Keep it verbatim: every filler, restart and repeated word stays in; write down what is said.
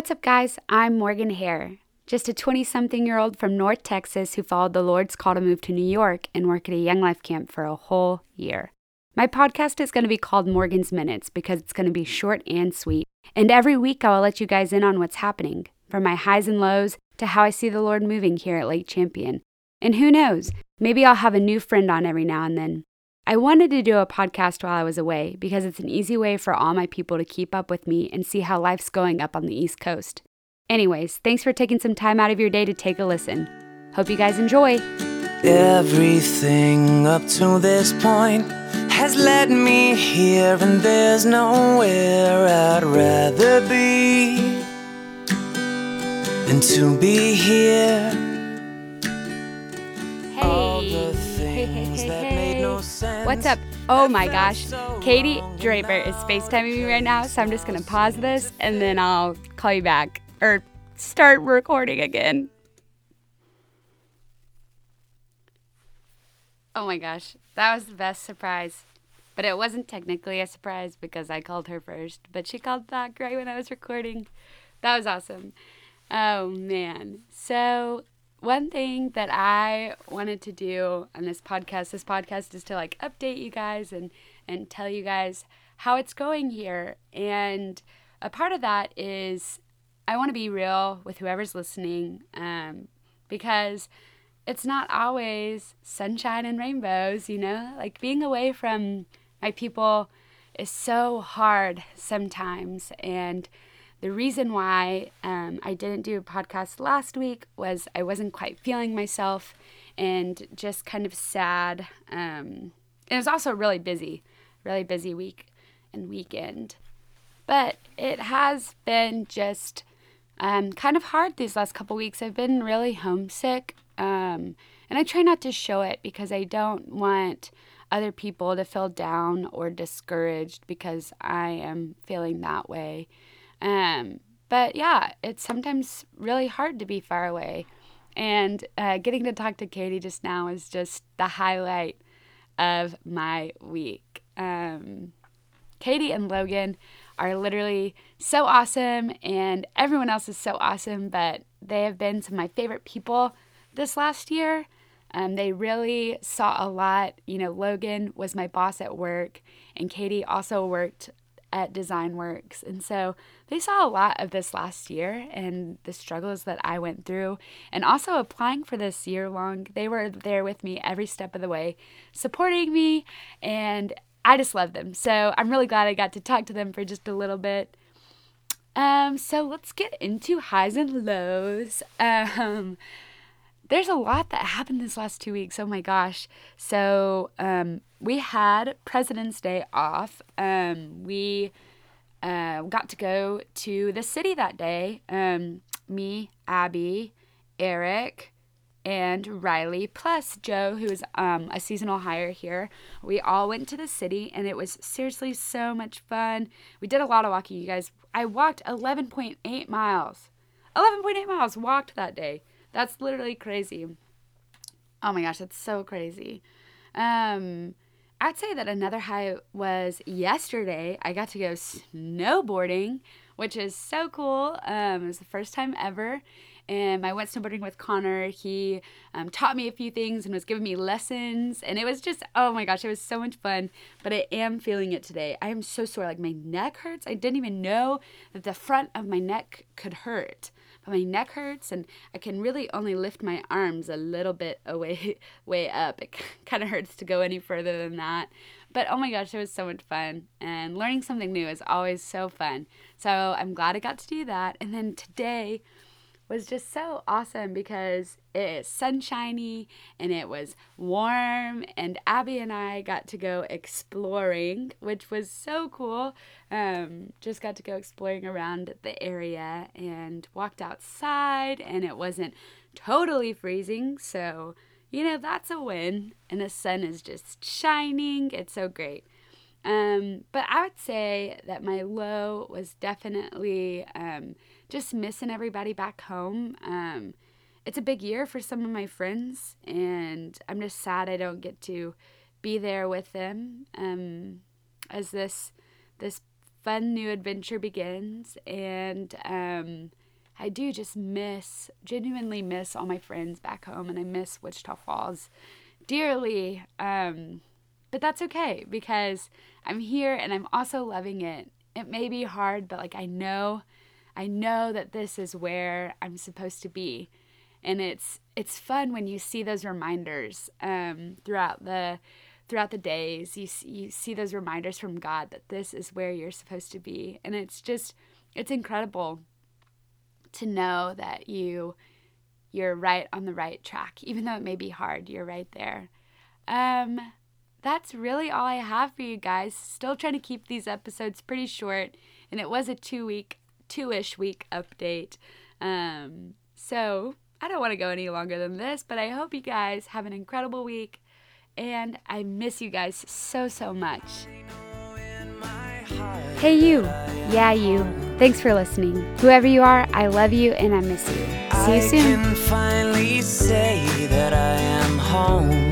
What's up, guys? I'm Morgan Hare, just a twenty-something-year-old from North Texas who followed the Lord's call to move to New York and work at a Young Life camp for a whole year. My podcast is going to be called Morgan's Minutes because it's going to be short and sweet, and every week I will let you guys in on what's happening, from my highs and lows to how I see the Lord moving here at Lake Champion. And who knows, maybe I'll have a new friend on every now and then. I wanted to do a podcast while I was away because it's an easy way for all my people to keep up with me and see how life's going up on the East Coast. Anyways, thanks for taking some time out of your day to take a listen. Hope you guys enjoy. Everything up to this point has led me here, and there's nowhere I'd rather be than to be here. Hey, hey, hey, hey, hey. What's up? Oh my gosh. Katie Draper is FaceTiming me right now, so I'm just going to pause this and then I'll call you back or start recording again. Oh my gosh. That was the best surprise. But it wasn't technically a surprise because I called her first, but she called back right when I was recording. That was awesome. Oh man. So one thing that I wanted to do on this podcast, this podcast is to like update you guys and, and tell you guys how it's going here. And a part of that is I want to be real with whoever's listening um, because it's not always sunshine and rainbows, you know? Like being away from my people is so hard sometimes. And the reason why um, I didn't do a podcast last week was I wasn't quite feeling myself and just kind of sad. Um, it was also really busy, really busy week and weekend. But it has been just um, kind of hard these last couple weeks. I've been really homesick. Um, and I try not to show it because I don't want other people to feel down or discouraged because I am feeling that way. Um, but yeah, it's sometimes really hard to be far away, and uh, getting to talk to Katie just now is just the highlight of my week. Um, Katie and Logan are literally so awesome, and everyone else is so awesome, but they have been some of my favorite people this last year. Um, they really saw a lot. You know, Logan was my boss at work, and Katie also worked at Design Works. And so they saw a lot of this last year and the struggles that I went through, and also applying for this year long. They were there with me every step of the way, supporting me, and I just love them. So I'm really glad I got to talk to them for just a little bit. Um, so let's get into highs and lows. Um, there's a lot that happened this last two weeks. Oh my gosh. So, um, we had President's Day off. Um, we uh, got to go to the city that day. Um, me, Abby, Eric, and Riley, plus Joe, who is um, a seasonal hire here. We all went to the city, and it was seriously so much fun. We did a lot of walking, you guys. I walked eleven point eight miles. eleven point eight miles walked that day. That's literally crazy. Oh my gosh, that's so crazy. Um... I'd say that another high was yesterday. I got to go snowboarding, which is so cool. Um, it was the first time ever. And I went snowboarding with Connor. He um, taught me a few things and was giving me lessons. And it was just, oh my gosh, it was so much fun. But I am feeling it today. I am so sore. Like my neck hurts. I didn't even know that the front of my neck could hurt. But my neck hurts, and I can really only lift my arms a little bit away, way up. It kind of hurts to go any further than that. But oh my gosh, it was so much fun. And learning something new is always so fun. So I'm glad I got to do that. And then today was just so awesome because it is sunshiny and it was warm, and Abby and I got to go exploring, which was so cool. Um, just got to go exploring around the area and walked outside, and it wasn't totally freezing, so you know that's a win. And the sun is just shining; it's so great. Um, but I would say that my low was definitely um, just missing everybody back home. Um, it's a big year for some of my friends, and I'm just sad I don't get to be there with them um, as this this fun new adventure begins. And um, I do just miss, genuinely miss all my friends back home, and I miss Wichita Falls dearly. Um, but that's okay because I'm here and I'm also loving it. It may be hard, but like I know, I know that this is where I'm supposed to be. And it's it's fun when you see those reminders um, throughout the throughout the days. You you see those reminders from God that this is where you're supposed to be, and it's just it's incredible to know that you you're right on the right track, even though it may be hard. You're right there. Um, that's really all I have for you guys. Still trying to keep these episodes pretty short, and it was a two week two-ish week update. Um, so. I don't want to go any longer than this, but I hope you guys have an incredible week, and I miss you guys so, so much. Hey, you. Yeah, you. Thanks for listening. Whoever you are, I love you and I miss you. See you soon. I can finally say that I am home.